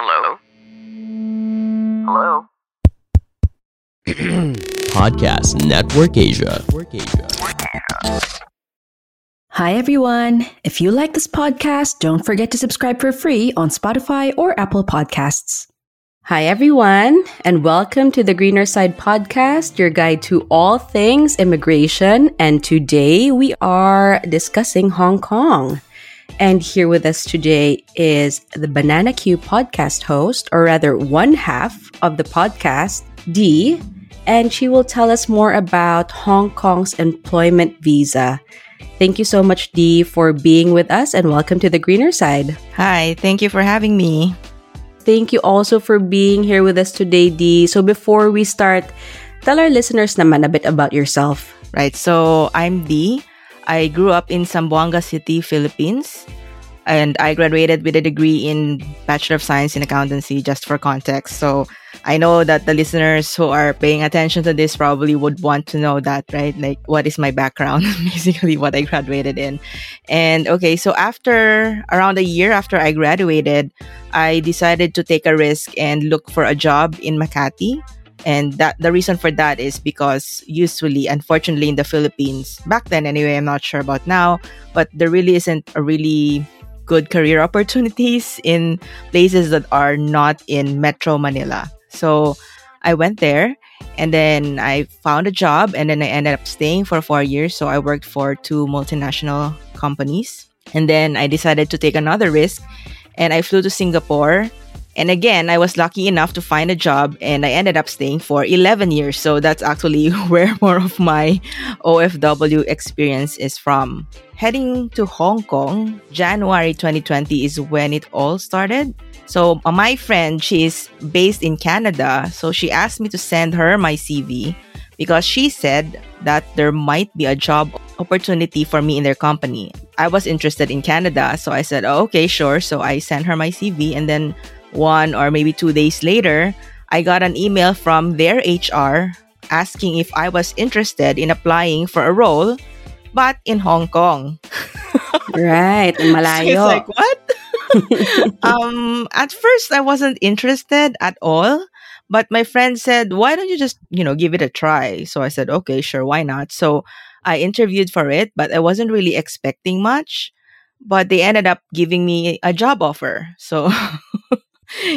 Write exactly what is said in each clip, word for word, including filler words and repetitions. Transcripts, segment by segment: Hello? Hello? Podcast Network Asia. Hi, everyone. If you like this podcast, don't forget to subscribe for free on Spotify or Apple Podcasts. Hi, everyone, and welcome to The Greener Side Podcast, your guide to all things immigration. And today we are discussing Hong Kong. And here with us today is the Banana Q Podcast host, or rather one half of the podcast, Dee. And she will tell us more about Hong Kong's employment visa. Thank you so much, Dee, for being with us, and welcome to The Greener Side. Hi, thank you for having me. Thank you also for being here with us today, Dee. So before we start, tell our listeners naman a bit about yourself. Right. So I'm Dee. I grew up in Zamboanga City, Philippines. And I graduated with a degree in Bachelor of Science in Accountancy, just for context. So I know that the listeners who are paying attention to this probably would want to know that, right? Like, what is my background? Basically, what I graduated in. And okay, so after around a year after I graduated, I decided to take a risk and look for a job in Makati. And that the reason for that is because usually, unfortunately, in the Philippines, back then anyway, I'm not sure about now, but there really isn't a really good career opportunities in places that are not in Metro Manila. So I went there and then I found a job and then I ended up staying for four years. So I worked for two multinational companies. And then I decided to take another risk and I flew to Singapore. And again, I was lucky enough to find a job and I ended up staying for eleven years. So that's actually where more of my O F W experience is from. Heading to Hong Kong, January twenty twenty is when it all started. So my friend, she is based in Canada. So she asked me to send her my C V because she said that there might be a job opportunity for me in their company. I was interested in Canada. So I said, oh, okay, sure. So I sent her my C V and then one or maybe two days later, I got an email from their H R asking if I was interested in applying for a role, but in Hong Kong. Right, malayo. So it's like, what? um, at first, I wasn't interested at all, but my friend said, why don't you just, you know, give it a try? So I said, okay, sure, why not? So I interviewed for it, but I wasn't really expecting much, but they ended up giving me a job offer. So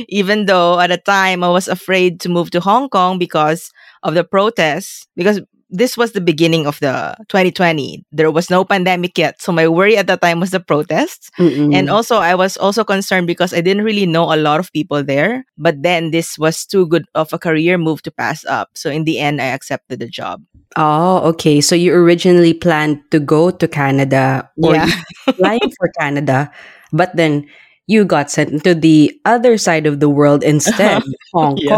even though at the time I was afraid to move to Hong Kong because of the protests, because this was the beginning of the twenty twenty. There was no pandemic yet. So my worry at the time was the protests. Mm-mm. And also I was also concerned because I didn't really know a lot of people there. But then this was too good of a career move to pass up. So in the end, I accepted the job. Oh, okay. So you originally planned to go to Canada or yeah. applying for Canada. But then you got sent to the other side of the world instead, Hong yes.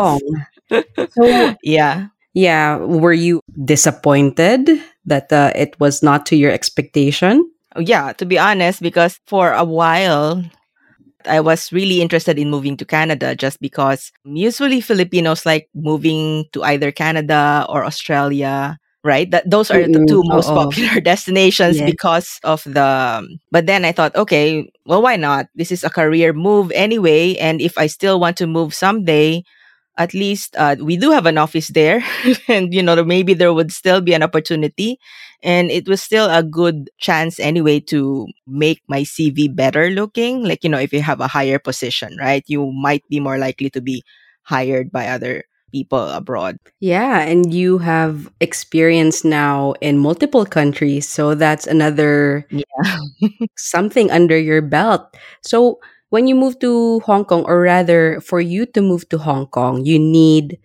Kong. So, yeah. Yeah. Were you disappointed that uh, it was not to your expectation? Yeah, to be honest, because for a while, I was really interested in moving to Canada just because usually Filipinos like moving to either Canada or Australia, right? That those are mm-hmm. the two most Uh-oh. popular destinations yes. because of the... But then I thought, okay, well, why not? This is a career move anyway. And if I still want to move someday, at least uh, we do have an office there. And, you know, maybe there would still be an opportunity. And it was still a good chance anyway to make my C V better looking. Like, you know, if you have a higher position, right? You might be more likely to be hired by other people abroad. Yeah. And you have experience now in multiple countries. So that's another yeah. something under your belt. So when you move to Hong Kong, or rather for you to move to Hong Kong, you need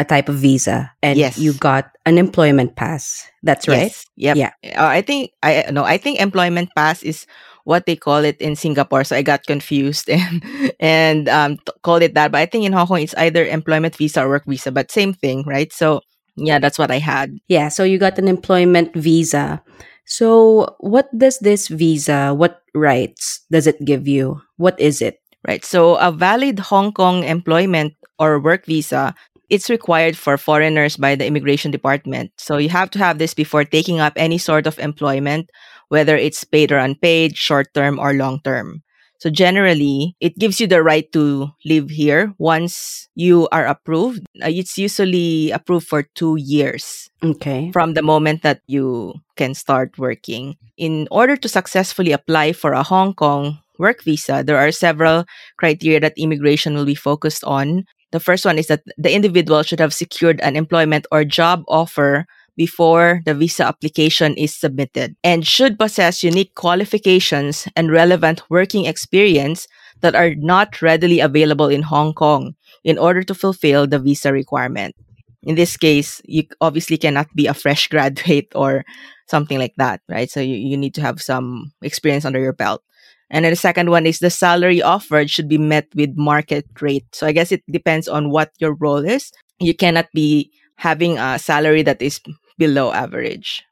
a type of visa and yes. you got an employment pass. That's right. Yes. Yep. Yeah. Uh, I think I no, I think employment pass is what they call it in Singapore. So I got confused and and um t- called it that. But I think in Hong Kong, it's either employment visa or work visa, but same thing, right? So yeah, that's what I had. Yeah, so you got an employment visa. So what does this visa, what rights does it give you? What is it? Right, so a valid Hong Kong employment or work visa, it's required for foreigners by the Immigration Department. So you have to have this before taking up any sort of employment, whether it's paid or unpaid, short-term or long-term. So generally, it gives you the right to live here once you are approved. It's usually approved for two years okay. from the moment that you can start working. In order to successfully apply for a Hong Kong work visa, there are several criteria that immigration will be focused on. The first one is that the individual should have secured an employment or job offer before the visa application is submitted and should possess unique qualifications and relevant working experience that are not readily available in Hong Kong in order to fulfill the visa requirement. In this case, you obviously cannot be a fresh graduate or something like that, right? So you, you need to have some experience under your belt. And then the second one is the salary offered should be met with market rate. So I guess it depends on what your role is. You cannot be having a salary that is below average.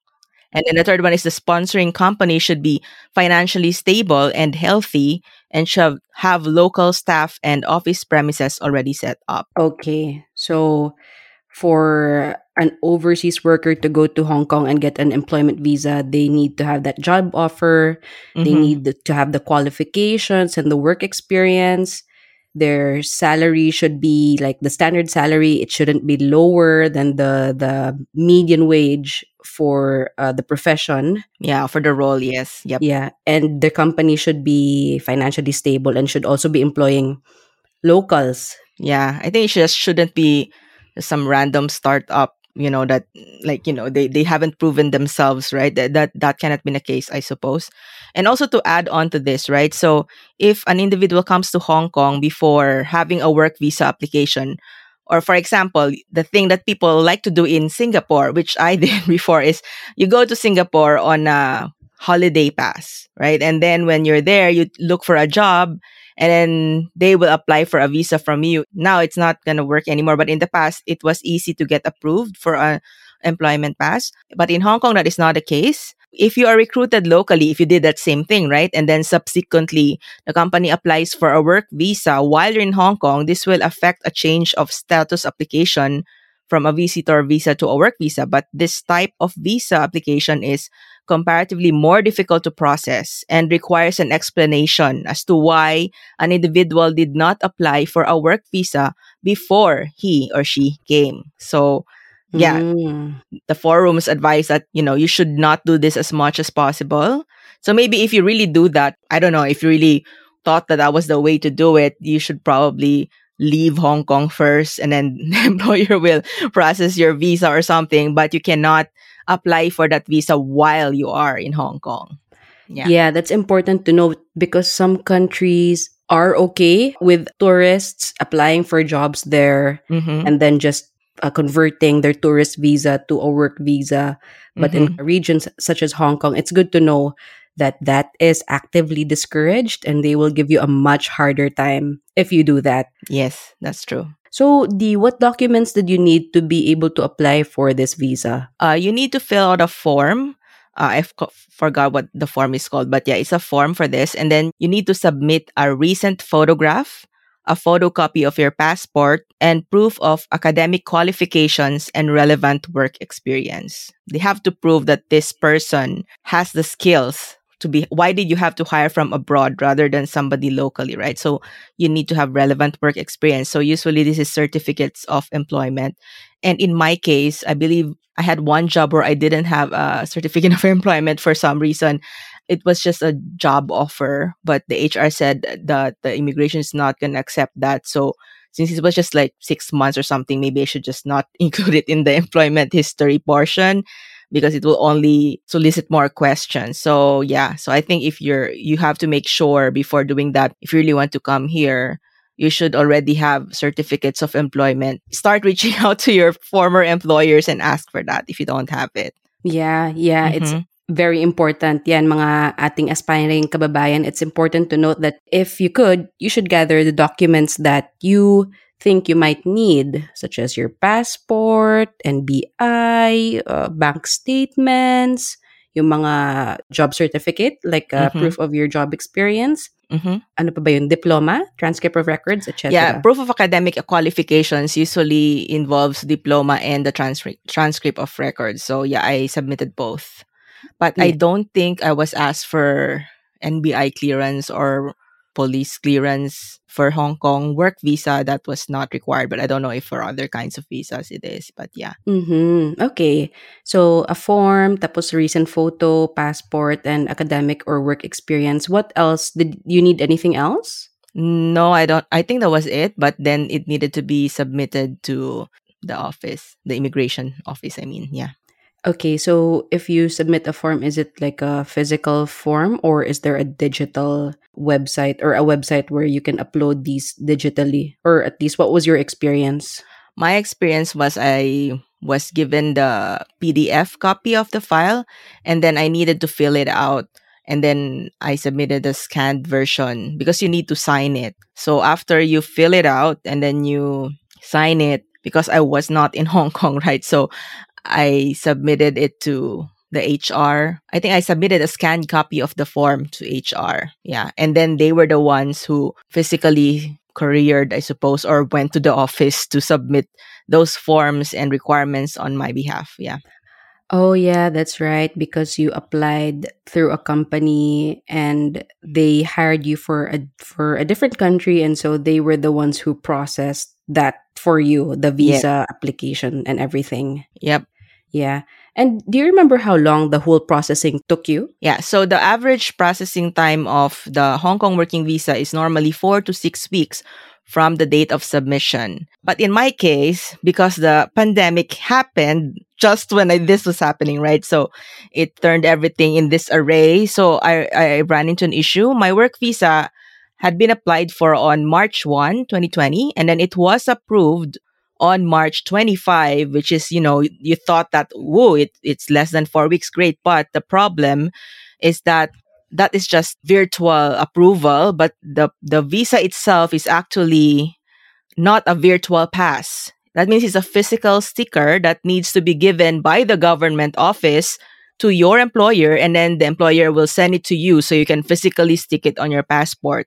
And then the third one is the sponsoring company should be financially stable and healthy and should have local staff and office premises already set up. Okay. So for an overseas worker to go to Hong Kong and get an employment visa, they need to have that job offer. Mm-hmm. They need to have the qualifications and the work experience. Their salary should be like the standard salary. It shouldn't be lower than the the median wage for uh, the profession. Yeah, for the role, yes. Yep. Yeah, and the company should be financially stable and should also be employing locals. Yeah, I think it just shouldn't be some random startup, you know, that like, you know, they, they haven't proven themselves, right? That, that that cannot be the case, I suppose. And also to add on to this, right? So if an individual comes to Hong Kong before having a work visa application, or for example, the thing that people like to do in Singapore, which I did before, is you go to Singapore on a holiday pass, right? And then when you're there, you look for a job and then they will apply for a visa from you. Now it's not going to work anymore. But in the past, it was easy to get approved for an employment pass. But in Hong Kong, that is not the case. If you are recruited locally, if you did that same thing, right? And then subsequently, the company applies for a work visa while you're in Hong Kong, this will affect a change of status application from a visitor visa to a work visa. But this type of visa application is comparatively more difficult to process and requires an explanation as to why an individual did not apply for a work visa before he or she came. So yeah, mm. the forums advise that, you know, you should not do this as much as possible. So maybe if you really do that, I don't know, if you really thought that that was the way to do it, you should probably leave Hong Kong first and then the employer will process your visa or something, but you cannot apply for that visa while you are in Hong Kong. Yeah, yeah, that's important to know because some countries are okay with tourists applying for jobs there mm-hmm. and then just uh, converting their tourist visa to a work visa. But mm-hmm. in regions such as Hong Kong, it's good to know that that is actively discouraged and they will give you a much harder time if you do that. Yes, that's true. So, Dee, what documents did you need to be able to apply for this visa? Uh, you need to fill out a form. Uh, I co- forgot what the form is called, but yeah, it's a form for this. And then you need to submit a recent photograph, a photocopy of your passport, and proof of academic qualifications and relevant work experience. They have to prove that this person has the skills to be. Why did you have to hire from abroad rather than somebody locally, right? So you need to have relevant work experience. So usually this is certificates of employment. And in my case, I believe I had one job where I didn't have a certificate of employment for some reason. It was just a job offer, but the H R said that the immigration is not going to accept that. So since it was just like six months or something, maybe I should just not include it in the employment history portion because it will only solicit more questions. So yeah, so I think if you're, you have to make sure before doing that, if you really want to come here, you should already have certificates of employment. Start reaching out to your former employers and ask for that if you don't have it. Yeah, yeah, mm-hmm. it's very important yan mga ating aspiring kababayan. It's important to note that if you could, you should gather the documents that you think you might need, such as your passport, N B I, uh, bank statements, yung mga job certificate, like uh, mm-hmm. proof of your job experience. Mm-hmm. Ano pa ba yun? Diploma, transcript of records, et cetera. Yeah, proof of academic qualifications usually involves diploma and the transri- transcript of records. So yeah, I submitted both. But yeah. I don't think I was asked for N B I clearance or police clearance for Hong Kong work visa. That was not required, but I don't know if for other kinds of visas it is, but yeah. Mm-hmm. Okay. So a form, tapos recent photo, passport, and academic or work experience. What else? Did you need anything else? No, I don't. I think that was it, but then it needed to be submitted to the office, the immigration office, I mean, yeah. Okay, so if you submit a form, is it like a physical form or is there a digital website or a website where you can upload these digitally? Or at least what was your experience? My experience was I was given the P D F copy of the file and then I needed to fill it out. And then I submitted the scanned version because you need to sign it. So after you fill it out and then you sign it, because I was not in Hong Kong, right? So I submitted it to the H R. I think I submitted a scanned copy of the form to H R. Yeah. And then they were the ones who physically couriered, I suppose, or went to the office to submit those forms and requirements on my behalf. Yeah. Oh, yeah, that's right. Because you applied through a company and they hired you for a, for a different country. And so they were the ones who processed that for you, the visa yeah. application and everything. Yep. Yeah. And do you remember how long the whole processing took you? Yeah. So the average processing time of the Hong Kong working visa is normally four to six weeks from the date of submission. But in my case, because the pandemic happened just when I, this was happening, right? So it turned everything in this array. So I, I ran into an issue. My work visa had been applied for on March first, twenty twenty, and then it was approved on March twenty-fifth, which is, you know, you thought that, whoa, it, it's less than four weeks, great. But the problem is that that is just virtual approval, but the, the visa itself is actually not a virtual pass. That means it's a physical sticker that needs to be given by the government office to your employer, and then the employer will send it to you so you can physically stick it on your passport.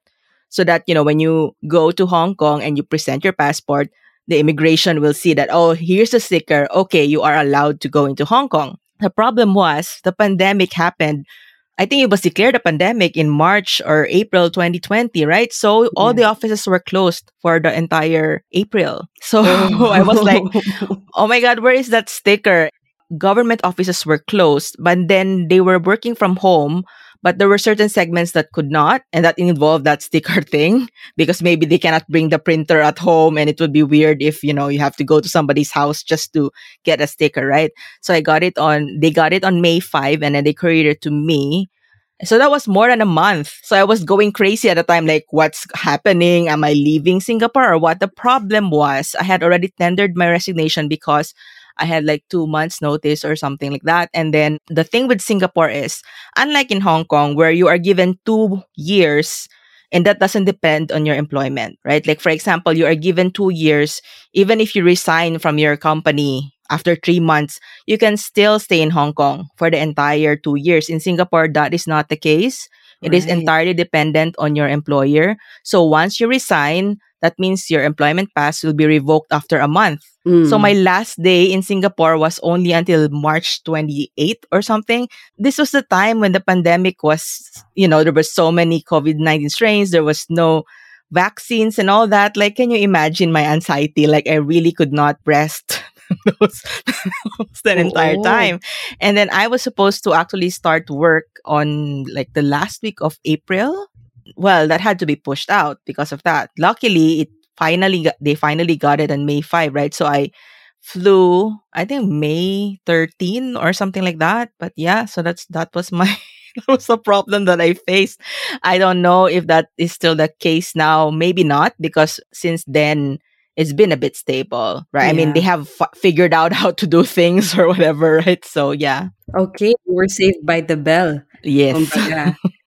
So that, you know, when you go to Hong Kong and you present your passport, the immigration will see that, oh, here's a sticker. Okay, you are allowed to go into Hong Kong. The problem was the pandemic happened. I think it was declared a pandemic in March or April twenty twenty, right? So all yeah. the offices were closed for the entire April. So oh. I was like, oh my God, where is that sticker? Government offices were closed, but then they were working from home. But there were certain segments that could not, and that involved that sticker thing, because maybe they cannot bring the printer at home and it would be weird if, you know, you have to go to somebody's house just to get a sticker, right? So I got it on, they got it on May fifth and then they couriered it to me. So that was more than a month. So I was going crazy at the time, like, what's happening? Am I leaving Singapore or what? The problem was I had already tendered my resignation because I had like two months notice or something like that. And then the thing with Singapore is, unlike in Hong Kong, where you are given two years and that doesn't depend on your employment, right? Like, for example, you are given two years. Even if you resign from your company after three months, you can still stay in Hong Kong for the entire two years. In Singapore, that is not the case. It right. is entirely dependent on your employer. So once you resign, that means your employment pass will be revoked after a month. Mm. So my last day in Singapore was only until March twenty-eighth or something. This was the time when the pandemic was, you know, there were so many COVID nineteen strains. There was no vaccines and all that. Like, can you imagine my anxiety? Like, I really could not rest those, those that oh, entire time. And then I was supposed to actually start work on like the last week of April. Well, that had to be pushed out because of that. Luckily, it finally got, they finally got it on May fifth, right? So I flew, I think May thirteenth or something like that. But yeah, so that's that was my that was the problem that I faced. I don't know if that is still the case now. Maybe not, because since then it's been a bit stable, right? Yeah. I mean, they have f- figured out how to do things or whatever, right? So, yeah. Okay, we're saved by the bell. Yes.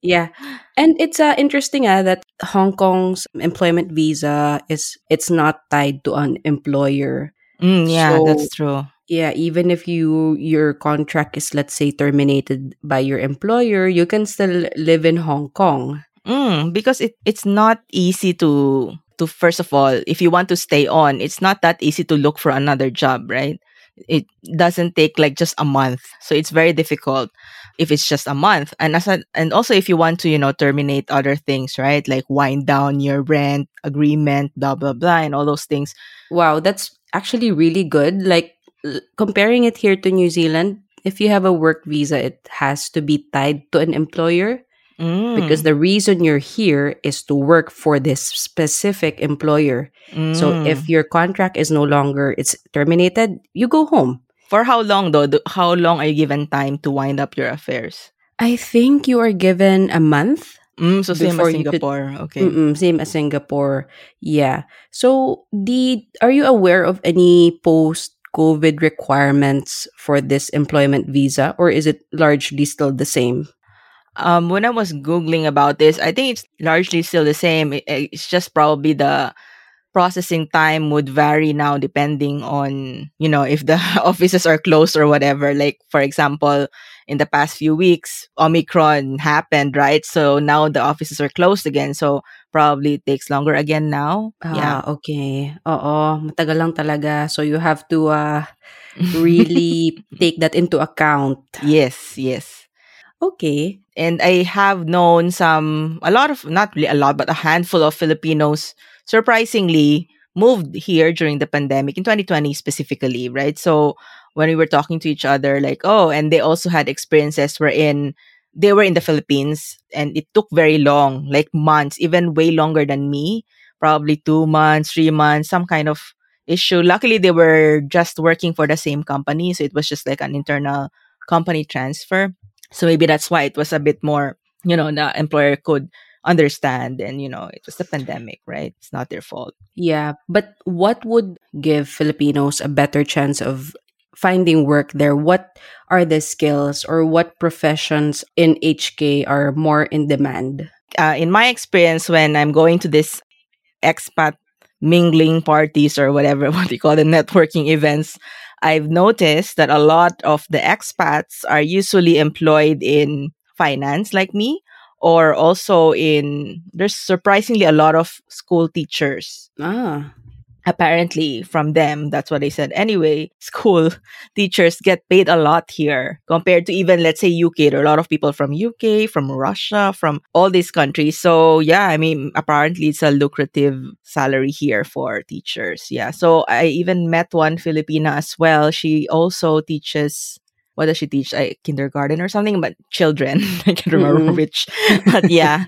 Yeah. And it's uh, interesting uh, that Hong Kong's employment visa is it's not tied to an employer. Mm, yeah, so, that's true. Yeah, even if you your contract is, let's say, terminated by your employer, you can still live in Hong Kong. Mm, because it, it's not easy to, to, first of all, if you want to stay on, it's not that easy to look for another job, right? It doesn't take like just a month. So it's very difficult if it's just a month. And as a, and also if you want to, you know, terminate other things, right? Like wind down your rent, agreement, blah, blah, blah, and all those things. Wow, that's actually really good. Like l- comparing it here to New Zealand, if you have a work visa, it has to be tied to an employer. Mm. Because the reason you're here is to work for this specific employer. Mm. So if your contract is no longer, it's terminated, you go home. For how long though? Do, how long are you given time to wind up your affairs? I think you are given a month. Mm, so same as Singapore. Could, okay. Mm-mm, same as Singapore. Yeah. So the are you aware of any post-COVID requirements for this employment visa, or is it largely still the same? Um, when I was Googling about this, I think it's largely still the same. It, it's just probably the processing time would vary now depending on, you know, if the offices are closed or whatever. Like, for example, in the past few weeks, Omicron happened, right? So now the offices are closed again. So probably it takes longer again now. Ah, yeah. Okay. Oo, matagal lang talaga. So you have to uh, really take that into account. Yes, yes. Okay. And I have known some, a lot of, not really a lot, but a handful of Filipinos, surprisingly, moved here during the pandemic in twenty twenty specifically, right? So when we were talking to each other, like, oh, and they also had experiences wherein they were in the Philippines and it took very long, like months, even way longer than me, probably two months, three months, some kind of issue. Luckily, they were just working for the same company. So it was just like an internal company transfer. So maybe that's why it was a bit more, you know, the employer could understand and, you know, it was the pandemic, right? It's not their fault. Yeah. But what would give Filipinos a better chance of finding work there? What are the skills or what professions in H K are more in demand? Uh, in my experience, when I'm going to this expat mingling parties or whatever, what they call the networking events, I've noticed that a lot of the expats are usually employed in finance like me, or also in, there's surprisingly a lot of school teachers. Ah. Apparently from them, that's what they said. Anyway, school teachers get paid a lot here compared to even, let's say, U K. There are a lot of people from U K, from Russia, from all these countries. So yeah, I mean, apparently it's a lucrative salary here for teachers. Yeah. So I even met one Filipina as well. She also teaches, what does she teach? I, kindergarten or something, but children. I can't remember mm. which. But yeah.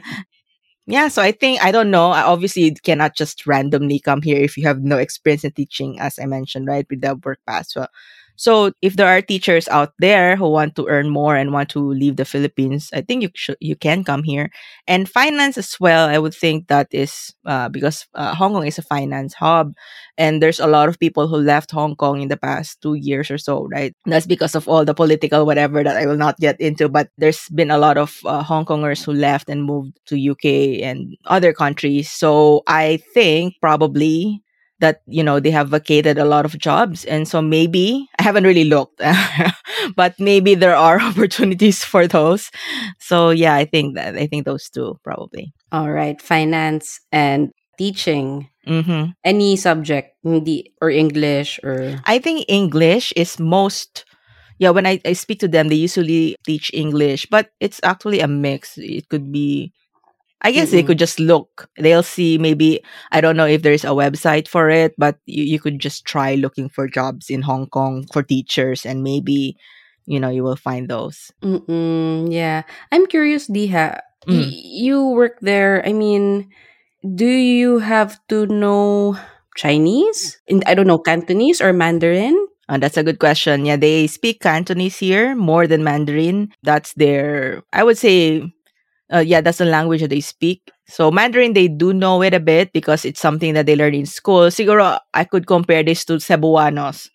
Yeah, so I think, I don't know, I obviously cannot just randomly come here if you have no experience in teaching, as I mentioned, right, with the work pass. Well, so if there are teachers out there who want to earn more and want to leave the Philippines, I think you sh- you can come here. And finance as well, I would think that is uh, because uh, Hong Kong is a finance hub and there's a lot of people who left Hong Kong in the past two years or so, right? That's because of all the political whatever that I will not get into. But there's been a lot of uh, Hong Kongers who left and moved to U K and other countries. So I think probably that, you know, they have vacated a lot of jobs. And so maybe, I haven't really looked, but maybe there are opportunities for those. So yeah, I think that, I think those two probably. All right. Finance and teaching. Mm-hmm. Any subject, hindi, or English or? I think English is most, yeah, when I, I speak to them, they usually teach English, but it's actually a mix. It could be, I guess mm-hmm. they could just look. They'll see maybe, I don't know if there's a website for it, but you, you could just try looking for jobs in Hong Kong for teachers and maybe, you know, you will find those. Mm-mm, yeah. I'm curious, Diha, mm. y- you work there. I mean, do you have to know Chinese? I don't know, Cantonese or Mandarin? Uh, that's a good question. Yeah, they speak Cantonese here more than Mandarin. That's their, I would say... Uh, yeah, that's the language that they speak. So Mandarin, they do know it a bit because it's something that they learn in school. Siguro, I could compare this to Cebuanos.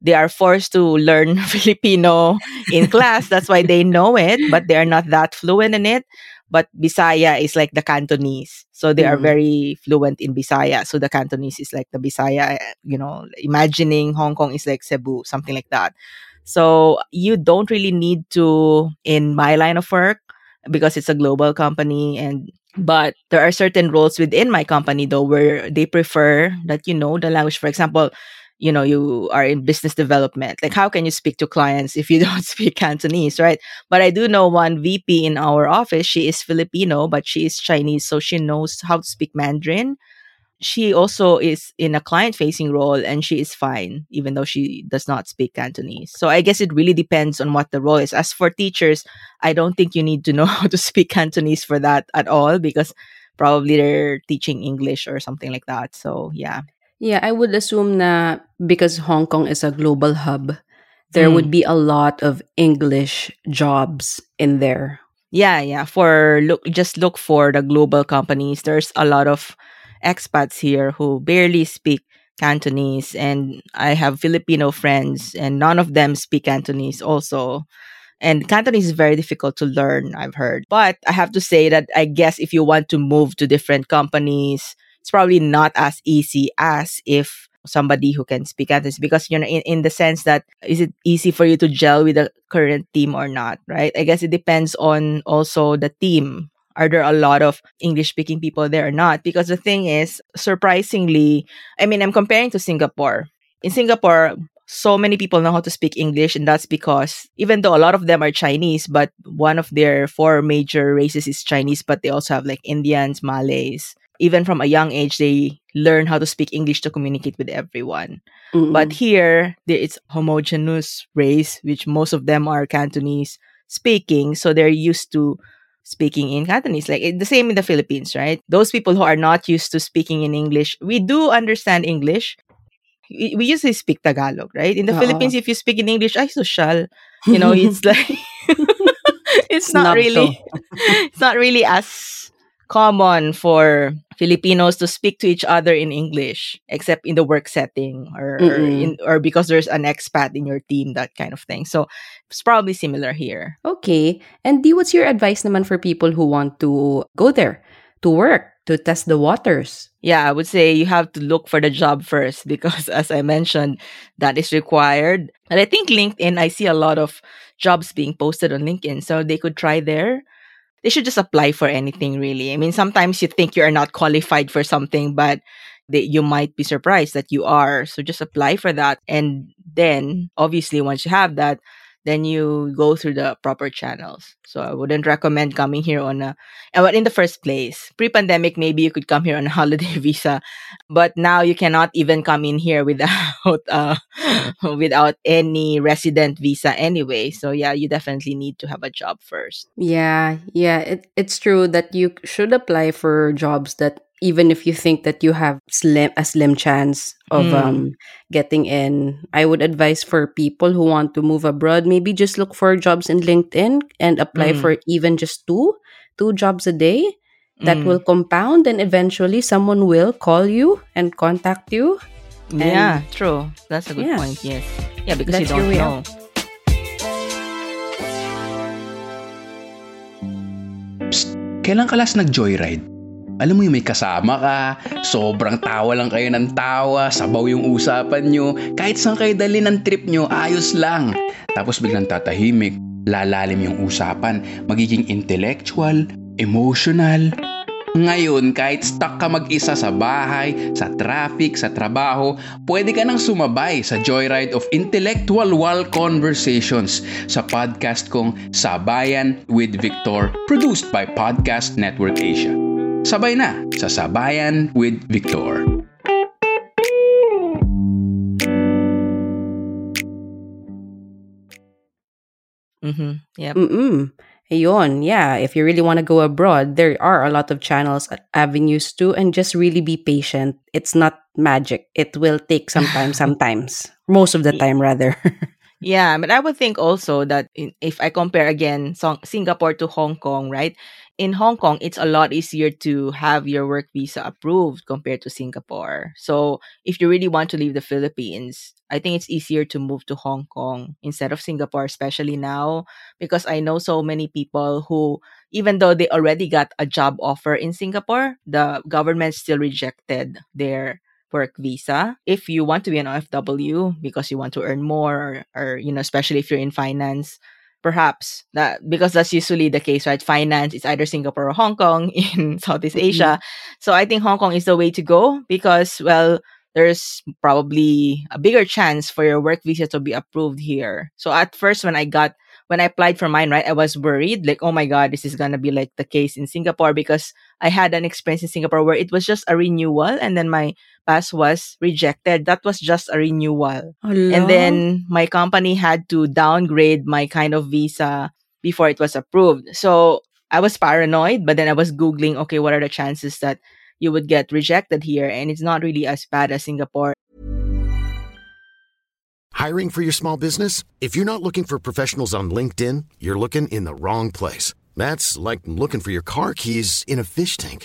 They are forced to learn Filipino in class. That's why they know it, but they are not that fluent in it. But Bisaya is like the Cantonese. So they mm. are very fluent in Bisaya. So the Cantonese is like the Bisaya, you know, imagining Hong Kong is like Cebu, something like that. So you don't really need to, in my line of work, because it's a global company. And but there are certain roles within my company, though, where they prefer that you know the language. For example, you know, you are in business development. Like, how can you speak to clients if you don't speak Cantonese, right? But I do know one V P in our office. She is Filipino, but she is Chinese, so she knows how to speak Mandarin. She also is in a client-facing role, and she is fine, even though she does not speak Cantonese. So I guess it really depends on what the role is. As for teachers, I don't think you need to know how to speak Cantonese for that at all, because probably they're teaching English or something like that. So, yeah. Yeah, I would assume na because Hong Kong is a global hub, there mm. would be a lot of English jobs in there. Yeah, yeah. For look, just look for the global companies. There's a lot of expats here who barely speak Cantonese, and I have Filipino friends, and none of them speak Cantonese also. And Cantonese is very difficult to learn, I've heard. But I have to say that I guess if you want to move to different companies, it's probably not as easy as if somebody who can speak Cantonese, because, you know, in, in the sense that, is it easy for you to gel with the current team or not, right? I guess it depends on also the team. Are there a lot of English-speaking people there or not? Because the thing is, surprisingly, I mean, I'm comparing to Singapore. In Singapore, so many people know how to speak English, and that's because even though a lot of them are Chinese, but one of their four major races is Chinese, but they also have like Indians, Malays. Even from a young age, they learn how to speak English to communicate with everyone. Mm-hmm. But here, it's homogeneous race, which most of them are Cantonese speaking, so they're used to speaking in Cantonese. Like it, the same in the Philippines, right? Those people who are not used to speaking in English, we do understand English. We, we usually speak Tagalog, right? In the uh-oh. Philippines, if you speak in English, ay social, you know, it's like it's not really it's not really as common for Filipinos to speak to each other in English, except in the work setting or or, in, or because there's an expat in your team, that kind of thing. So it's probably similar here. Okay. And Dee, what's your advice naman for people who want to go there, to work, to test the waters? Yeah, I would say you have to look for the job first because, as I mentioned, that is required. And I think LinkedIn, I see a lot of jobs being posted on LinkedIn, so they could try there. They should just apply for anything, really. I mean, sometimes you think you are not qualified for something, but they, you might be surprised that you are. So just apply for that. And then, obviously, once you have that, then you go through the proper channels. So I wouldn't recommend coming here on a... Well, in the first place, pre-pandemic, maybe you could come here on a holiday visa. But now you cannot even come in here without uh, without any resident visa anyway. So yeah, you definitely need to have a job first. Yeah, yeah. It, it's true that you should apply for jobs that even if you think that you have slim, a slim chance of mm. um, getting in. I would advise for people who want to move abroad, maybe just look for jobs in LinkedIn and apply mm. for even just two, two jobs a day. That mm. will compound, and eventually someone will call you and contact you. And yeah, true. That's a good yeah. point, yes. Yeah, because that's you don't know. Psst, kailan ka last nag-joyride? Alam mo yung may kasama ka, sobrang tawa lang kayo ng tawa, sabaw yung usapan nyo, kahit saan kayo dali ng trip nyo, ayos lang. Tapos biglang tatahimik, lalalim yung usapan, magiging intellectual, emotional. Ngayon, kahit stuck ka mag-isa sa bahay, sa traffic, sa trabaho, pwede ka nang sumabay sa Joyride of Intellectual Wall Conversations sa podcast kong Sabayan with Victor, produced by Podcast Network Asia. Sabay na sa Sabayan with Victor. Mm-hmm. Yep. Mm-mm. Ayun, yeah. If you really want to go abroad, there are a lot of channels, avenues too, and just really be patient. It's not magic. It will take some time, sometimes. Most of the time, rather. Yeah, but I would think also that if I compare again Singapore to Hong Kong, right? in Hong Kong, it's a lot easier to have your work visa approved compared to Singapore. So if you really want to leave the Philippines, I think it's easier to move to Hong Kong instead of Singapore, especially now, because I know so many people who, even though they already got a job offer in Singapore, the government still rejected their work visa. If you want to be an O F W because you want to earn more, or, or you know, especially if you're in finance, perhaps that, because that's usually the case, right? Finance is either Singapore or Hong Kong in Southeast Asia. Mm-hmm. So I think Hong Kong is the way to go because, well, there's probably a bigger chance for your work visa to be approved here. So at first, when I got When I applied for mine, right, I was worried, like, oh my God, this is going to be like the case in Singapore, because I had an experience in Singapore where it was just a renewal and then my pass was rejected. That was just a renewal. Hello? And then my company had to downgrade my kind of visa before it was approved. So I was paranoid, but then I was Googling, okay, what are the chances that you would get rejected here? And it's not really as bad as Singapore. Hiring for your small business? If you're not looking for professionals on LinkedIn, you're looking in the wrong place. That's like looking for your car keys in a fish tank.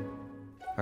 All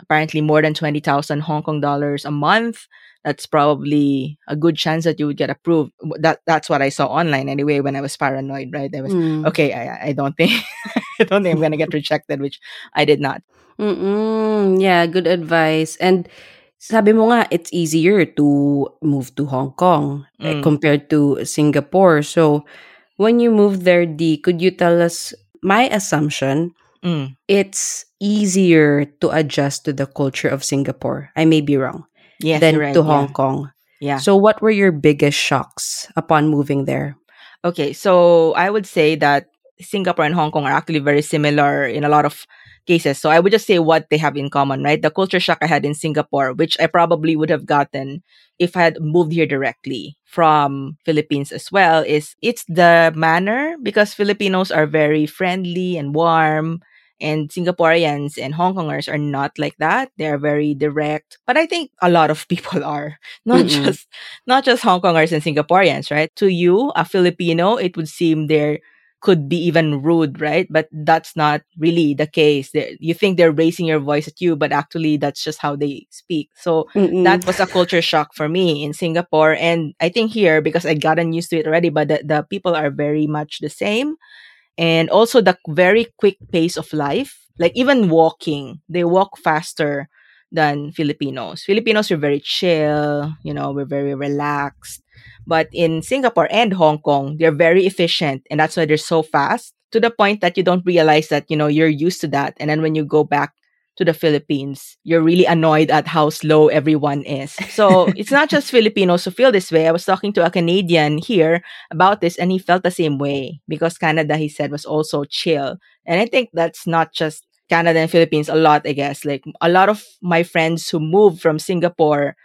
apparently more than twenty thousand Hong Kong dollars a month, that's probably a good chance that you would get approved. That That's what I saw online anyway when I was paranoid, right? I was, mm. okay, I, I don't think I don't think I'm going to get rejected, which I did not. Mm-mm, yeah, good advice. And sabi mo nga, it's easier to move to Hong Kong mm. like, compared to Singapore. So when you moved there, Dee, could you tell us, my assumption, Mm. it's easier to adjust to the culture of Singapore, I may be wrong, yes, than right, to Hong yeah. Kong. Yeah. So what were your biggest shocks upon moving there? Okay, so I would say that Singapore and Hong Kong are actually very similar in a lot of cases. So I would just say what they have in common, right? The culture shock I had in Singapore, which I probably would have gotten if I had moved here directly from Philippines as well, is it's the manner, because Filipinos are very friendly and warm, and Singaporeans and Hong Kongers are not like that. They are very direct. But I think a lot of people are. Not Mm-mm. just not just Hong Kongers and Singaporeans, right? To you, a Filipino, it would seem they're could be even rude, right? But that's not really the case. They're, you think they're raising your voice at you, but actually that's just how they speak. So Mm-mm. that was a culture shock for me in Singapore. And I think here, because I'd gotten used to it already, but the, the people are very much the same. And also the very quick pace of life, like even walking, they walk faster than Filipinos. Filipinos are very chill, you know, we're very relaxed. But in Singapore and Hong Kong, they're very efficient, and that's why they're so fast, to the point that you don't realize that, you know, you're used to that. And then when you go back to the Philippines, you're really annoyed at how slow everyone is. So it's not just Filipinos who feel this way. I was talking to a Canadian here about this, and he felt the same way, because Canada, he said, was also chill. And I think that's not just Canada and Philippines, a lot, I guess. Like a lot of my friends who moved from Singapore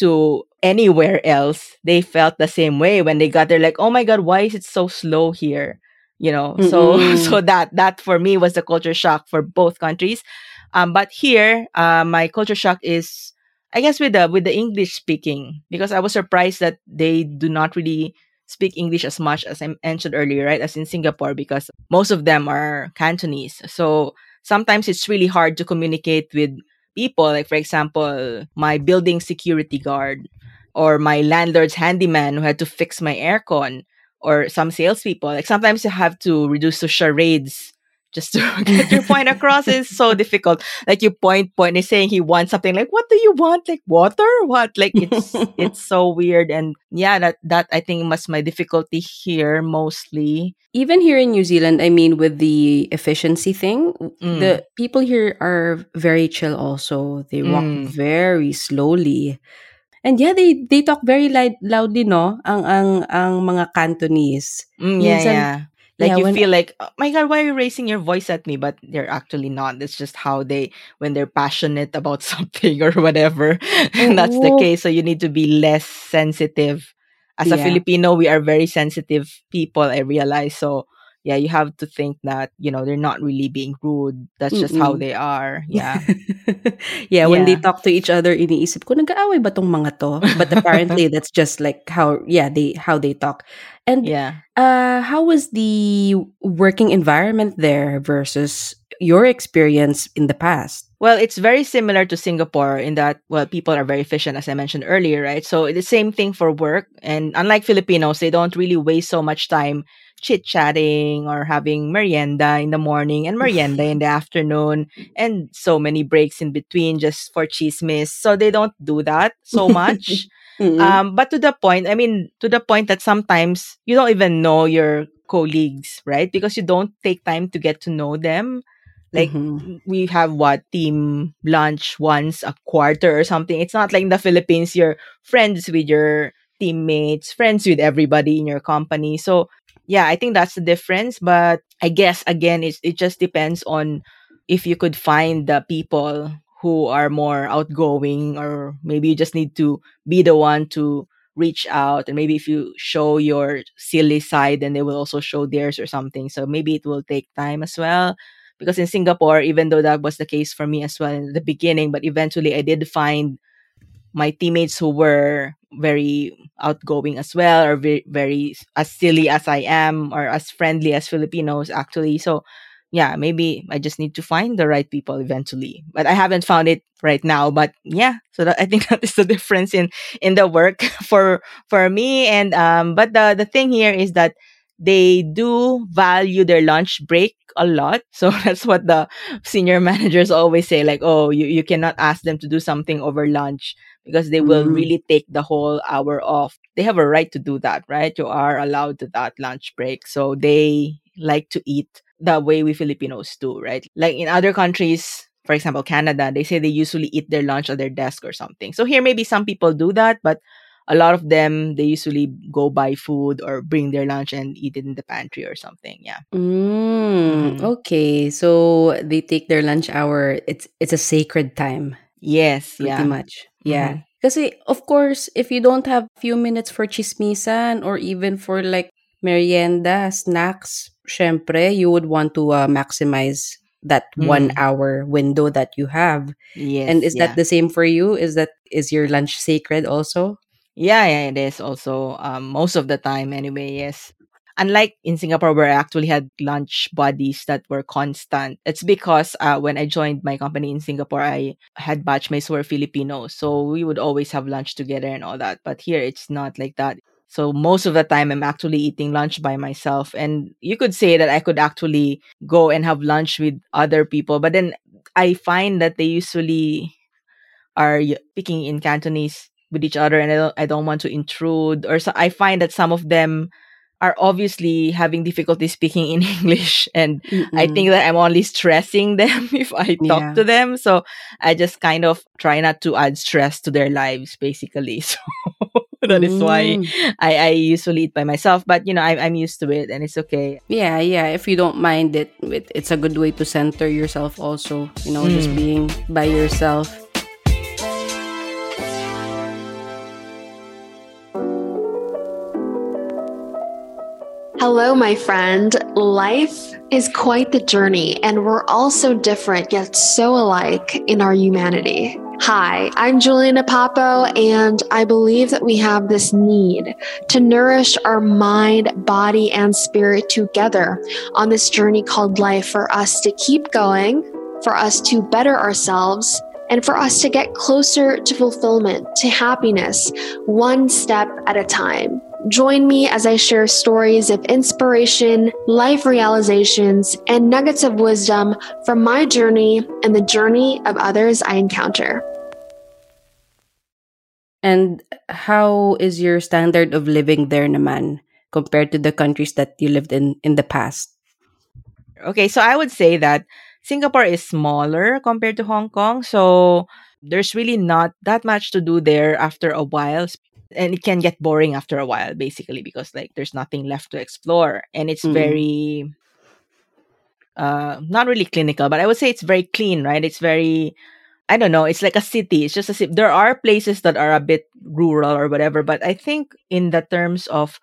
to anywhere else, they felt the same way when they got there, like, oh my God, why is it so slow here? You know, mm-hmm. so so that that for me was the culture shock for both countries. Um, but here, uh, my culture shock is, I guess, with the with the English speaking, because I was surprised that they do not really speak English as much, as I mentioned earlier, right? As in Singapore, because most of them are Cantonese. So sometimes it's really hard to communicate with people, like, for example, my building security guard or my landlord's handyman who had to fix my aircon, or some salespeople. Like sometimes you have to reduce to charades just to get your point across is so difficult. Like you point, point is saying he wants something. Like, what do you want? Like water? What? Like it's it's so weird. And yeah, that that I think was my difficulty here mostly. Even here in New Zealand, I mean, with the efficiency thing, mm. the people here are very chill also. They walk mm. very slowly. And yeah, they, they talk very li- loudly, no? Ang ang ang mga Cantonese. Mm, yeah, Minsan, yeah. Like yeah, you when, feel like, oh my God, why are you raising your voice at me? But they're actually not. It's just how they, when they're passionate about something or whatever, and that's the case. So you need to be less sensitive. As yeah. a Filipino, we are very sensitive people, I realize. So yeah, you have to think that, you know, they're not really being rude. That's just Mm-mm. how they are. Yeah. yeah, yeah, when they talk to each other, iniisip ko, nag-aaway ba tong mga to? But apparently, that's just like how, yeah, they how they talk. And yeah. uh, how was the working environment there versus your experience in the past? Well, it's very similar to Singapore in that, well, people are very efficient, as I mentioned earlier, right? So the same thing for work. And unlike Filipinos, they don't really waste so much time chit-chatting or having merienda in the morning and merienda in the afternoon and so many breaks in between just for chismis. So they don't do that so much. mm-hmm. um, but to the point, I mean, to the point that sometimes you don't even know your colleagues, right? Because you don't take time to get to know them. Like mm-hmm. we have what team lunch once a quarter or something. It's not like in the Philippines, you're friends with your teammates, friends with everybody in your company. So yeah, I think that's the difference. But I guess, again, it, it just depends on if you could find the people who are more outgoing, or maybe you just need to be the one to reach out. And maybe if you show your silly side, then they will also show theirs or something. So maybe it will take time as well. Because in Singapore, even though that was the case for me as well in the beginning, but eventually I did find my teammates who were very outgoing as well, or very, very as silly as I am, or as friendly as Filipinos actually. So yeah, maybe I just need to find the right people eventually, but I haven't found it right now. But yeah, so that, I think that is the difference in in the work for for me. And um but the the thing here is that they do value their lunch break a lot. So that's what the senior managers always say, like, oh, you, you cannot ask them to do something over lunch because they will mm. really take the whole hour off. They have a right to do that, right? You are allowed to that lunch break. So they like to eat the way we Filipinos do, right? Like in other countries, for example, Canada, they say they usually eat their lunch at their desk or something. So here, maybe some people do that, but a lot of them, they usually go buy food or bring their lunch and eat it in the pantry or something. Yeah. Mm, okay. So they take their lunch hour. It's it's a sacred time. Yes. Pretty yeah. much. Yeah. Because, mm-hmm. of course, if you don't have a few minutes for chismisan or even for like merienda, snacks, syempre, you would want to uh, maximize that mm. one hour window that you have. Yes. And is yeah. that the same for you? Is that is your lunch sacred also? Yeah, yeah, it is also um, most of the time anyway, yes. Unlike in Singapore where I actually had lunch buddies that were constant, it's because uh, when I joined my company in Singapore, I had batchmates who were Filipinos. So we would always have lunch together and all that. But here, it's not like that. So most of the time, I'm actually eating lunch by myself. And you could say that I could actually go and have lunch with other people. But then I find that they usually are speaking in Cantonese with each other, and I don't, I don't want to intrude. Or so I find that some of them are obviously having difficulty speaking in English, and mm-hmm. I think that I'm only stressing them if I talk yeah. to them. So I just kind of try not to add stress to their lives, basically. So that is why I, I usually eat by myself. But you know, I, I'm used to it, and it's okay. Yeah, yeah. If you don't mind it, it it's a good way to center yourself. Also, you know, mm. just being by yourself. Hello, my friend. Life is quite the journey, and we're all so different yet so alike in our humanity. Hi, I'm Juliana Papo, and I believe that we have this need to nourish our mind, body, and spirit together on this journey called life for us to keep going, for us to better ourselves, and for us to get closer to fulfillment, to happiness, one step at a time. Join me as I share stories of inspiration, life realizations, and nuggets of wisdom from my journey and the journey of others I encounter. And how is your standard of living there naman compared to the countries that you lived in in the past? Okay, so I would say that Singapore is smaller compared to Hong Kong. So there's really not that much to do there after a while. And it can get boring after a while, basically, because like there's nothing left to explore. And it's mm. very, uh, not really clinical, but I would say it's very clean, right? It's very, I don't know, it's like a city. It's just a city. There are places that are a bit rural or whatever, but I think in the terms of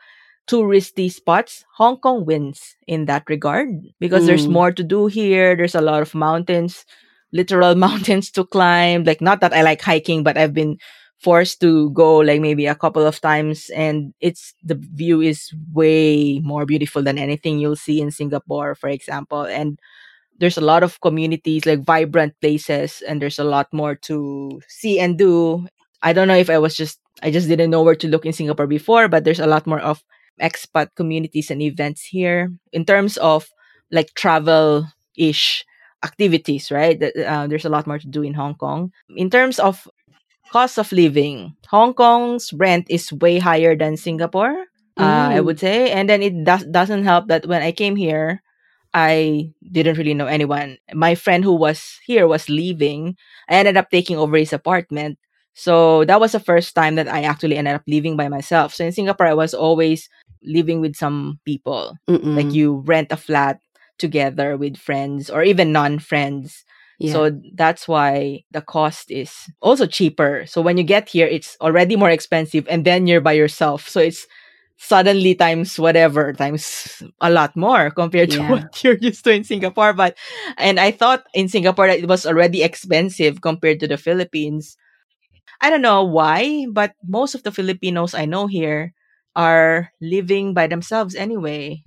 touristy spots, Hong Kong wins in that regard because mm. there's more to do here. There's a lot of mountains, literal mountains to climb. Like, not that I like hiking, but I've been forced to go like maybe a couple of times, and it's the view is way more beautiful than anything you'll see in Singapore, for example. And there's a lot of communities, like vibrant places, and there's a lot more to see and do. I don't know if I was just, I just didn't know where to look in Singapore before, but there's a lot more of expat communities and events here in terms of like travel-ish activities, right? Uh, there's a lot more to do in Hong Kong. In terms of cost of living, Hong Kong's rent is way higher than Singapore, uh, mm. I would say. And then it do- doesn't help that when I came here, I didn't really know anyone. My friend who was here was leaving. I ended up taking over his apartment. So that was the first time that I actually ended up living by myself. So in Singapore, I was always living with some people. Mm-mm. Like you rent a flat together with friends or even non-friends. Yeah. So that's why the cost is also cheaper. So when you get here, it's already more expensive, and then you're by yourself. So it's suddenly times whatever, times a lot more compared yeah. to what you're used to in Singapore. But and I thought in Singapore that it was already expensive compared to the Philippines. I don't know why, but most of the Filipinos I know here are living by themselves anyway.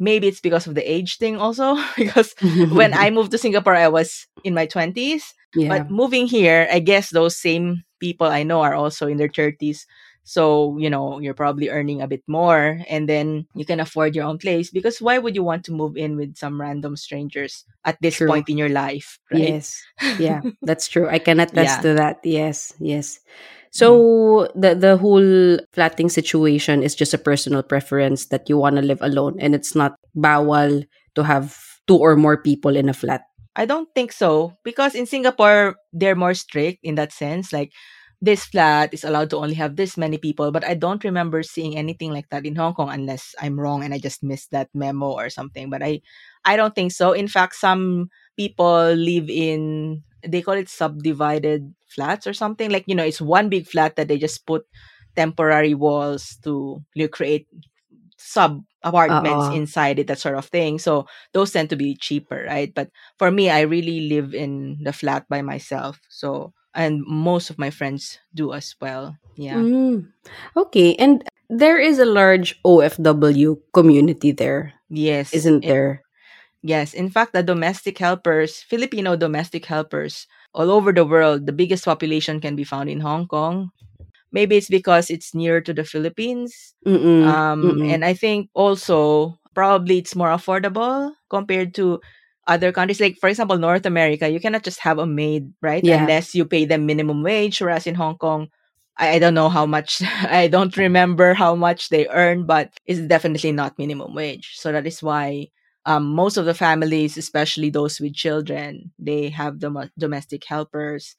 Maybe it's because of the age thing also, because when I moved to Singapore, I was in my twenties. Yeah. But moving here, I guess those same people I know are also in their thirties. So, you know, you're probably earning a bit more, and then you can afford your own place, because why would you want to move in with some random strangers at this true. Point in your life, right? Yes. Yeah, that's true. I can attest yeah. to that. Yes, yes. So the the whole flatting situation is just a personal preference that you want to live alone, and it's not bawal to have two or more people in a flat. I don't think so, because in Singapore, they're more strict in that sense. Like, this flat is allowed to only have this many people, but I don't remember seeing anything like that in Hong Kong, unless I'm wrong and I just missed that memo or something. But I, I don't think so. In fact, some people live in, they call it subdivided flats or something. Like, you know, it's one big flat that they just put temporary walls to, you know, create sub apartments Uh-oh. inside it, that sort of thing. So those tend to be cheaper, right? But for me, I really live in the flat by myself. So, and most of my friends do as well. Yeah. Mm. Okay. And there is a large O F W community there. Yes. Isn't it, there? Yes. In fact, the domestic helpers, Filipino domestic helpers, all over the world, the biggest population can be found in Hong Kong. Maybe it's because it's nearer to the Philippines. Mm-mm. Um, Mm-mm. And I think also probably it's more affordable compared to other countries. Like, for example, North America, you cannot just have a maid, right? Yeah. Unless you pay them minimum wage. Whereas in Hong Kong, I, I don't know how much, I don't remember how much they earn, but it's definitely not minimum wage. So that is why um, most of the families, especially those with children, they have dom- domestic helpers.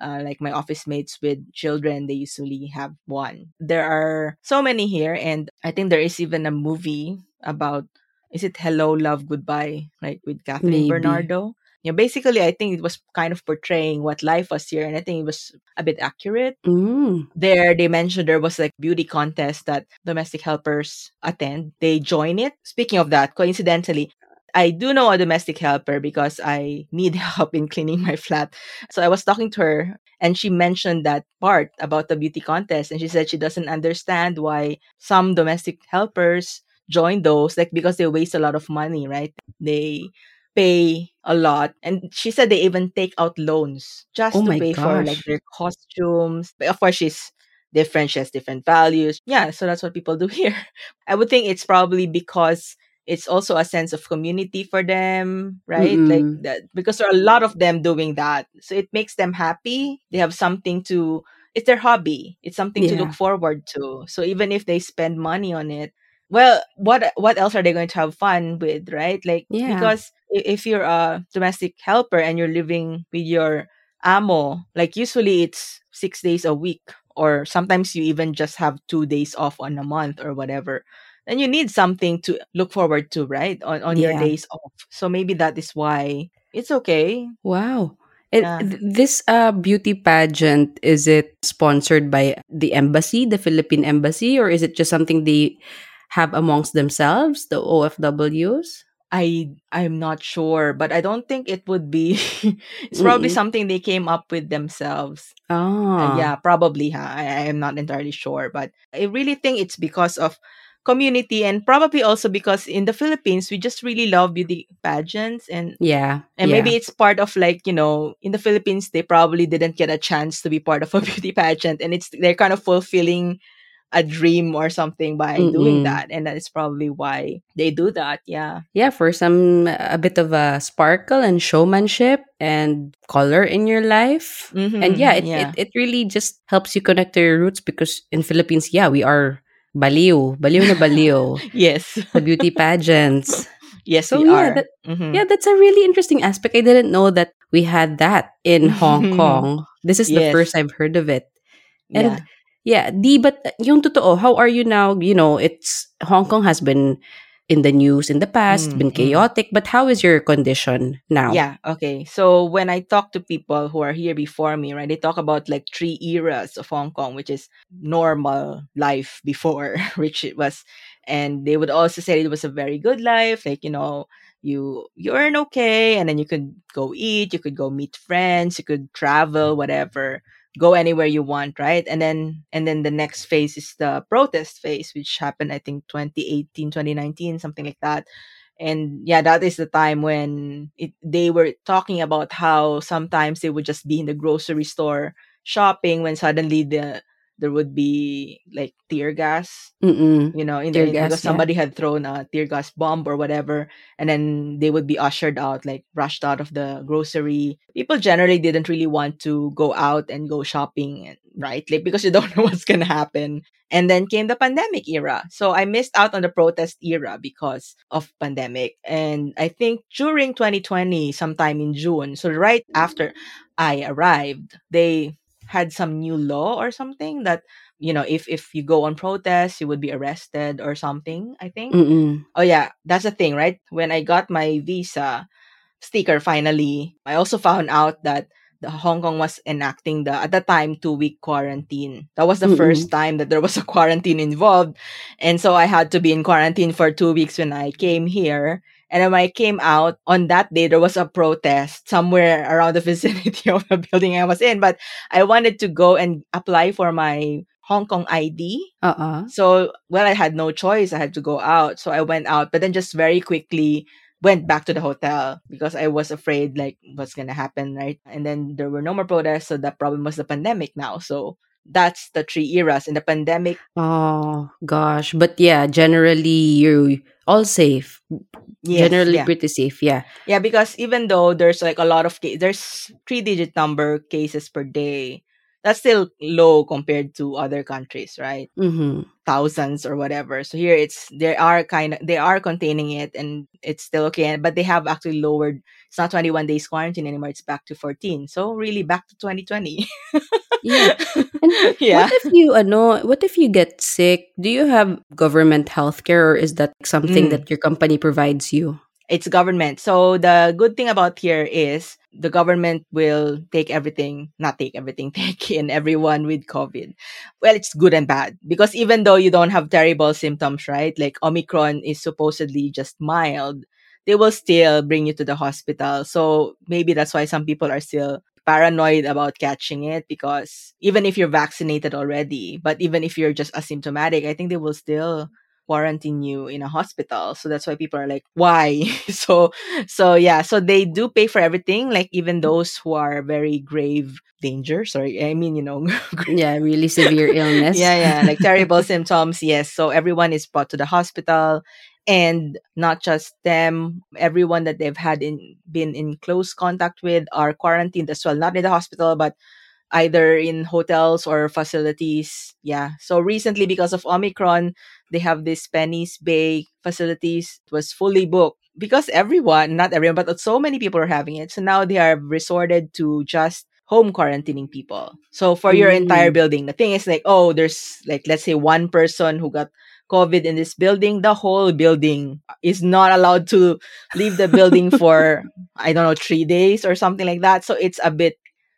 Uh, like my office mates with children, they usually have one. There are so many here, and I think there is even a movie about, is it Hello, Love, Goodbye, like with Kathryn Bernardo? Yeah, basically, I think it was kind of portraying what life was here, and I think it was a bit accurate. Mm. There, they mentioned there was like beauty contest that domestic helpers attend. They join it. Speaking of that, coincidentally, I do know a domestic helper because I need help in cleaning my flat. So I was talking to her, and she mentioned that part about the beauty contest. And she said she doesn't understand why some domestic helpers join those, like because they waste a lot of money, right? They pay a lot. And she said they even take out loans just oh to pay gosh. for like their costumes. But of course, she's different, she has different values. Yeah, so that's what people do here. I would think it's probably because it's also a sense of community for them, right? Mm-hmm. Like that, because there are a lot of them doing that. So it makes them happy. They have something to, it's their hobby. It's something yeah. to look forward to. So even if they spend money on it, well, what what else are they going to have fun with, right? Like, yeah. because if you're a domestic helper and you're living with your amo, like usually it's six days a week, or sometimes you even just have two days off on a month or whatever. Then you need something to look forward to, right? On on yeah. your days off. So maybe that is why it's okay. Wow. Yeah. It, this uh, beauty pageant, is it sponsored by the embassy, the Philippine embassy, or is it just something they have amongst themselves, the O F Ws? I I'm not sure, but I don't think it would be. It's probably mm-hmm. something they came up with themselves. Oh, uh, yeah, probably. Huh? I, I am not entirely sure, but I really think it's because of community, and probably also because in the Philippines we just really love beauty pageants, and yeah, and yeah. maybe it's part of, like, you know, in the Philippines they probably didn't get a chance to be part of a beauty pageant, and it's they're kind of fulfilling a dream or something by Mm-mm. doing that. And that is probably why they do that. Yeah. Yeah. For some, a bit of a sparkle and showmanship and color in your life. Mm-hmm. And yeah it, yeah, it it really just helps you connect to your roots, because in Philippines, yeah, we are baliw. Baliw na baliw. Yes. The beauty pageants. Yes, so, we yeah, are. That, mm-hmm. yeah, that's a really interesting aspect. I didn't know that we had that in Hong Kong. This is yes. the first I've heard of it. And yeah. Yeah, di, but yung totoo, how are you now? You know, it's Hong Kong has been in the news in the past, mm-hmm. been chaotic, but how is your condition now? Yeah, okay. So when I talk to people who are here before me, right, they talk about like three eras of Hong Kong, which is normal life before, which it was, and they would also say it was a very good life, like, you know, you you earn okay, and then you could go eat, you could go meet friends, you could travel, whatever. Go anywhere you want, right? And then and then the next phase is the protest phase, which happened, I think, twenty eighteen, twenty nineteen, something like that. And yeah, that is the time when it, they were talking about how sometimes they would just be in the grocery store shopping when suddenly the there would be like tear gas, Mm-mm. you know, in the, gas, because somebody yeah. had thrown a tear gas bomb or whatever. And then they would be ushered out, like rushed out of the grocery. People generally didn't really want to go out and go shopping, right? Like, because you don't know what's going to happen. And then came the pandemic era. So I missed out on the protest era because of pandemic. And I think during twenty twenty, sometime in June, so right after I arrived, they had some new law or something that, you know, if if you go on protest, you would be arrested or something, I think. Mm-mm. Oh, yeah. That's the thing, right? When I got my visa sticker, finally, I also found out that the Hong Kong was enacting the, at the time, two-week quarantine. That was the Mm-mm. first time that there was a quarantine involved. And so I had to be in quarantine for two weeks when I came here. And when I came out, on that day, there was a protest somewhere around the vicinity of the building I was in. But I wanted to go and apply for my Hong Kong I D. Uh-uh. So, well, I had no choice. I had to go out. So I went out, but then just very quickly went back to the hotel because I was afraid, like, what's going to happen, right? And then there were no more protests. So the problem was the pandemic now. So that's the three eras in the pandemic. Oh, gosh. But yeah, generally, you're all safe. Yes, generally yeah. pretty safe, yeah. Yeah, because even though there's like a lot of cases, there's three-digit number cases per day, that's still low compared to other countries, right? Mm-hmm. Thousands or whatever. So here it's, they are kind of, they are containing it and it's still okay. But they have actually lowered, it's not twenty-one days quarantine anymore, it's back to fourteen. So really back to twenty twenty. Yeah. And yeah. What if you ano, what if you get sick? Do you have government healthcare, or is that something mm. that your company provides you? It's government. So the good thing about here is the government will take everything, not take everything, take in everyone with COVID. Well, it's good and bad, because even though you don't have terrible symptoms, right? Like Omicron is supposedly just mild, they will still bring you to the hospital. So maybe that's why some people are still paranoid about catching it, because even if you're vaccinated already, but even if you're just asymptomatic, I think they will still quarantine you in a hospital. So that's why people are like, why? so so yeah, so they do pay for everything, like even those who are very grave danger. Sorry, I mean, you know. yeah, really severe illness. yeah, yeah, like terrible symptoms. Yes. So everyone is brought to the hospital. And not just them, everyone that they've had in, been in close contact with are quarantined as well. Not in the hospital, but either in hotels or facilities. Yeah. So recently, because of Omicron, they have this Penny's Bay facilities. It was fully booked because everyone, not everyone, but so many people are having it. So now they are resorted to just home quarantining people. So for mm. your entire building, the thing is like, oh, there's like, let's say one person who got COVID in this building, the whole building is not allowed to leave the building for, I don't know, three days or something like that. So it's a bit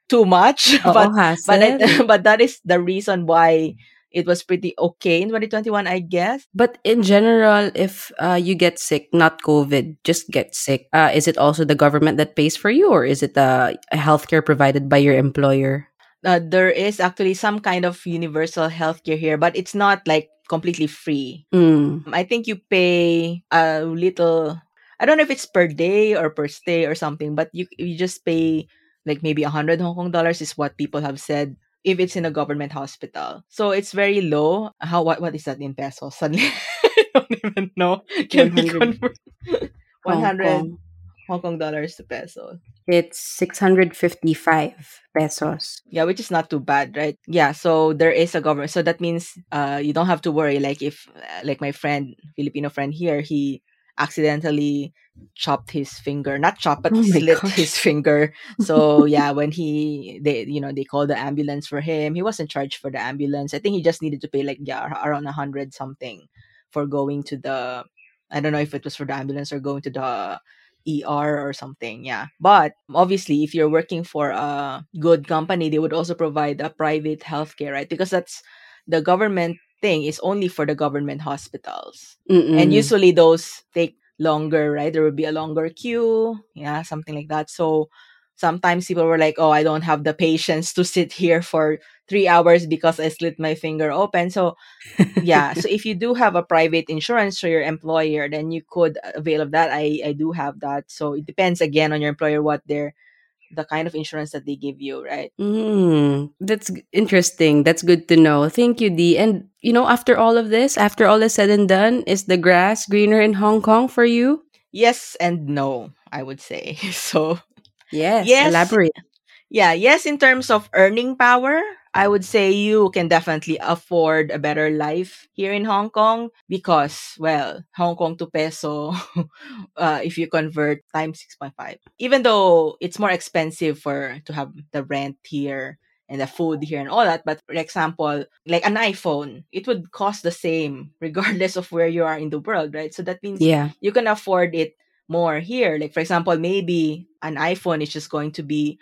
too much. Oh, but, oh, but, it, but that is the reason why it was pretty okay in twenty twenty-one, I guess. But in general, if uh, you get sick, not COVID, just get sick, uh, is it also the government that pays for you, or is it uh, a healthcare provided by your employer? Uh, there is actually some kind of universal healthcare here, but it's not like completely free. Mm. I think you pay a little, I don't know if it's per day or per stay or something, but you you just pay like maybe one hundred Hong Kong dollars is what people have said if it's in a government hospital. So it's very low. How what what is that in pesos? Suddenly, I don't even know. Can we convert one hundred Hong Kong dollars to pesos? It's six hundred fifty-five pesos. Yeah, which is not too bad, right? Yeah, so there is a government. So that means uh, you don't have to worry. Like if, like my friend, Filipino friend here, he accidentally chopped his finger. Not chopped, but oh slit gosh. his finger. So yeah, when he, they, you know, they called the ambulance for him. He wasn't charged for the ambulance. I think he just needed to pay like yeah, around one hundred something for going to the, I don't know if it was for the ambulance or going to the E R or something, yeah. But obviously, if you're working for a good company, they would also provide a private healthcare, right? Because that's the government thing is only for the government hospitals. Mm-mm. And usually those take longer, right? There will be a longer queue, yeah, something like that. So sometimes people were like, oh, I don't have the patience to sit here for three hours because I slit my finger open. So yeah, so if you do have a private insurance for your employer, then you could avail of that. I, I do have that. So it depends again on your employer, what they're, the kind of insurance that they give you, right? Mm, that's interesting. That's good to know. Thank you, Dee. And, you know, after all of this, after all is said and done, is the grass greener in Hong Kong for you? Yes and no, I would say. So... Yes, yes, elaborate. Yeah, yes, in terms of earning power, I would say you can definitely afford a better life here in Hong Kong because, well, Hong Kong to peso, uh, if you convert times six point five, even though it's more expensive for to have the rent here and the food here and all that. But for example, like an iPhone, it would cost the same regardless of where you are in the world, right? So that means yeah. you can afford it more here. Like for example, maybe an iPhone is just going to be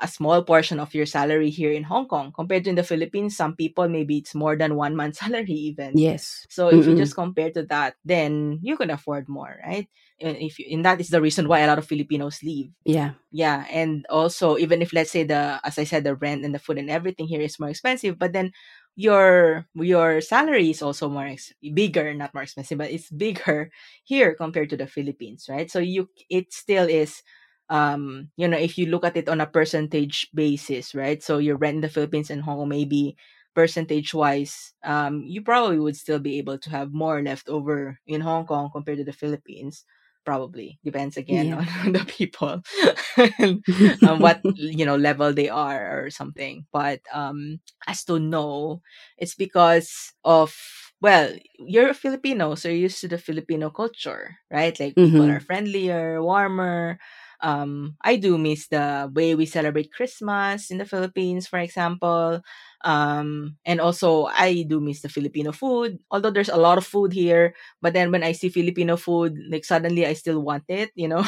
a small portion of your salary here in Hong Kong compared to in the Philippines. Some people, maybe it's more than one month's salary even. Yes. So Mm-mm. if you just compare to that, then you can afford more, right? And if you, and that is the reason why a lot of Filipinos leave. Yeah. Yeah. And also, even if let's say the, as I said, the rent and the food and everything here is more expensive, but then your your salary is also more ex- bigger, not more expensive, but it's bigger here compared to the Philippines, right? So you it still is, um, you know, if you look at it on a percentage basis, right? So your rent in the Philippines and Hong Kong, maybe percentage-wise, um, you probably would still be able to have more left over in Hong Kong compared to the Philippines. Probably depends again yeah. on the people and um, what you know level they are or something. But um, as to know, it's because of well, you're a Filipino, so you're used to the Filipino culture, right? Like mm-hmm. people are friendlier, warmer. Um, I do miss the way we celebrate Christmas in the Philippines, for example. Um, and also, I do miss the Filipino food, although there's a lot of food here. But then when I see Filipino food, like suddenly I still want it, you know?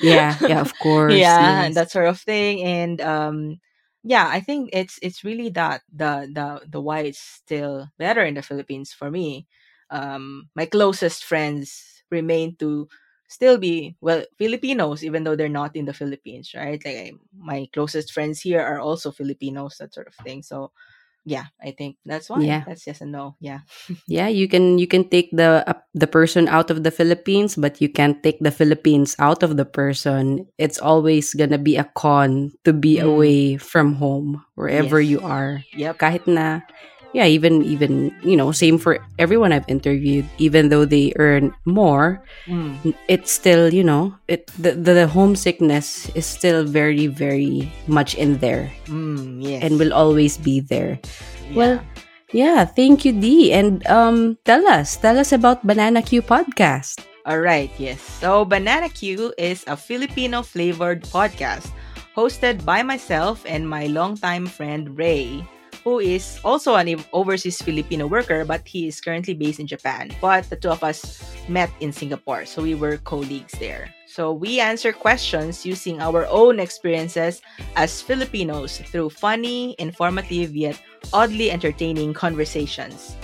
yeah, yeah, of course. yeah, yes. And that sort of thing. And um, yeah, I think it's it's really that, the, the, the why it's still better in the Philippines for me. Um, my closest friends remain to still be, well, Filipinos, even though they're not in the Philippines, right? Like I, my closest friends here are also Filipinos, that sort of thing. So yeah, I think that's why. Yeah. That's just a no. Yeah. Yeah, you can you can take the uh, the person out of the Philippines, but you can't take the Philippines out of the person. It's always gonna be a con to be mm. away from home wherever yes. you are. Yep. Kahit na, yeah, even even you know, same for everyone I've interviewed. Even though they earn more, mm. it's still you know it the, the the homesickness is still very very much in there. Mm, yes. And will always be there. Yeah. Well, yeah, thank you, Dee. And um, tell us, tell us about Banana Q Podcast. All right, yes. So Banana Q is a Filipino-flavored podcast hosted by myself and my longtime friend Ray, who is also an overseas Filipino worker, but he is currently based in Japan. But the two of us met in Singapore, so we were colleagues there. So we answer questions using our own experiences as Filipinos through funny, informative, yet oddly entertaining conversations.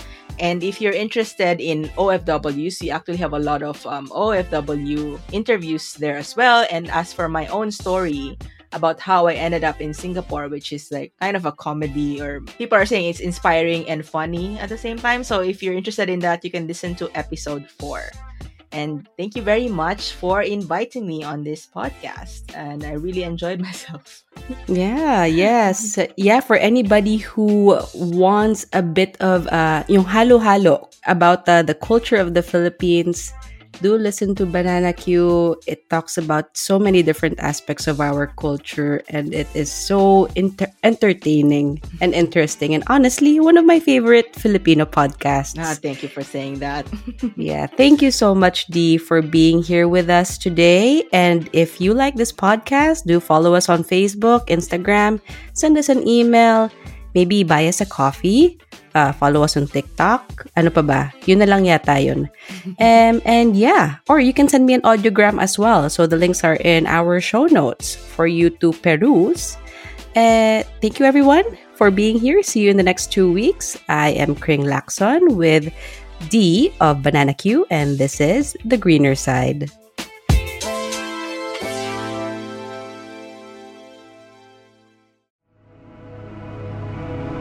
And if you're interested in O F Ws, we actually have a lot of um, O F W interviews there as well. And as for my own story about how I ended up in Singapore, which is like kind of a comedy, or people are saying it's inspiring and funny at the same time. So if you're interested in that, you can listen to episode four. And thank you very much for inviting me on this podcast. And I really enjoyed myself. Yeah, yes. Yeah, for anybody who wants a bit of uh, yung halo-halo about uh, the culture of the Philippines, do listen to Banana Q. It talks about so many different aspects of our culture, and it is so inter- entertaining and interesting. And honestly, one of my favorite Filipino podcasts. Ah, thank you for saying that. Yeah, thank you so much, Dee, for being here with us today. And if you like this podcast, do follow us on Facebook, Instagram, send us an email, maybe buy us a coffee. Uh, follow us on TikTok. Ano pa ba? Yun na lang yata yun. Um, and yeah, or you can send me an audiogram as well. So the links are in our show notes for you to peruse. Uh, thank you everyone for being here. See you in the next two weeks. I am Kring Lacson with Dee of Banana Q, and this is The Greener Side.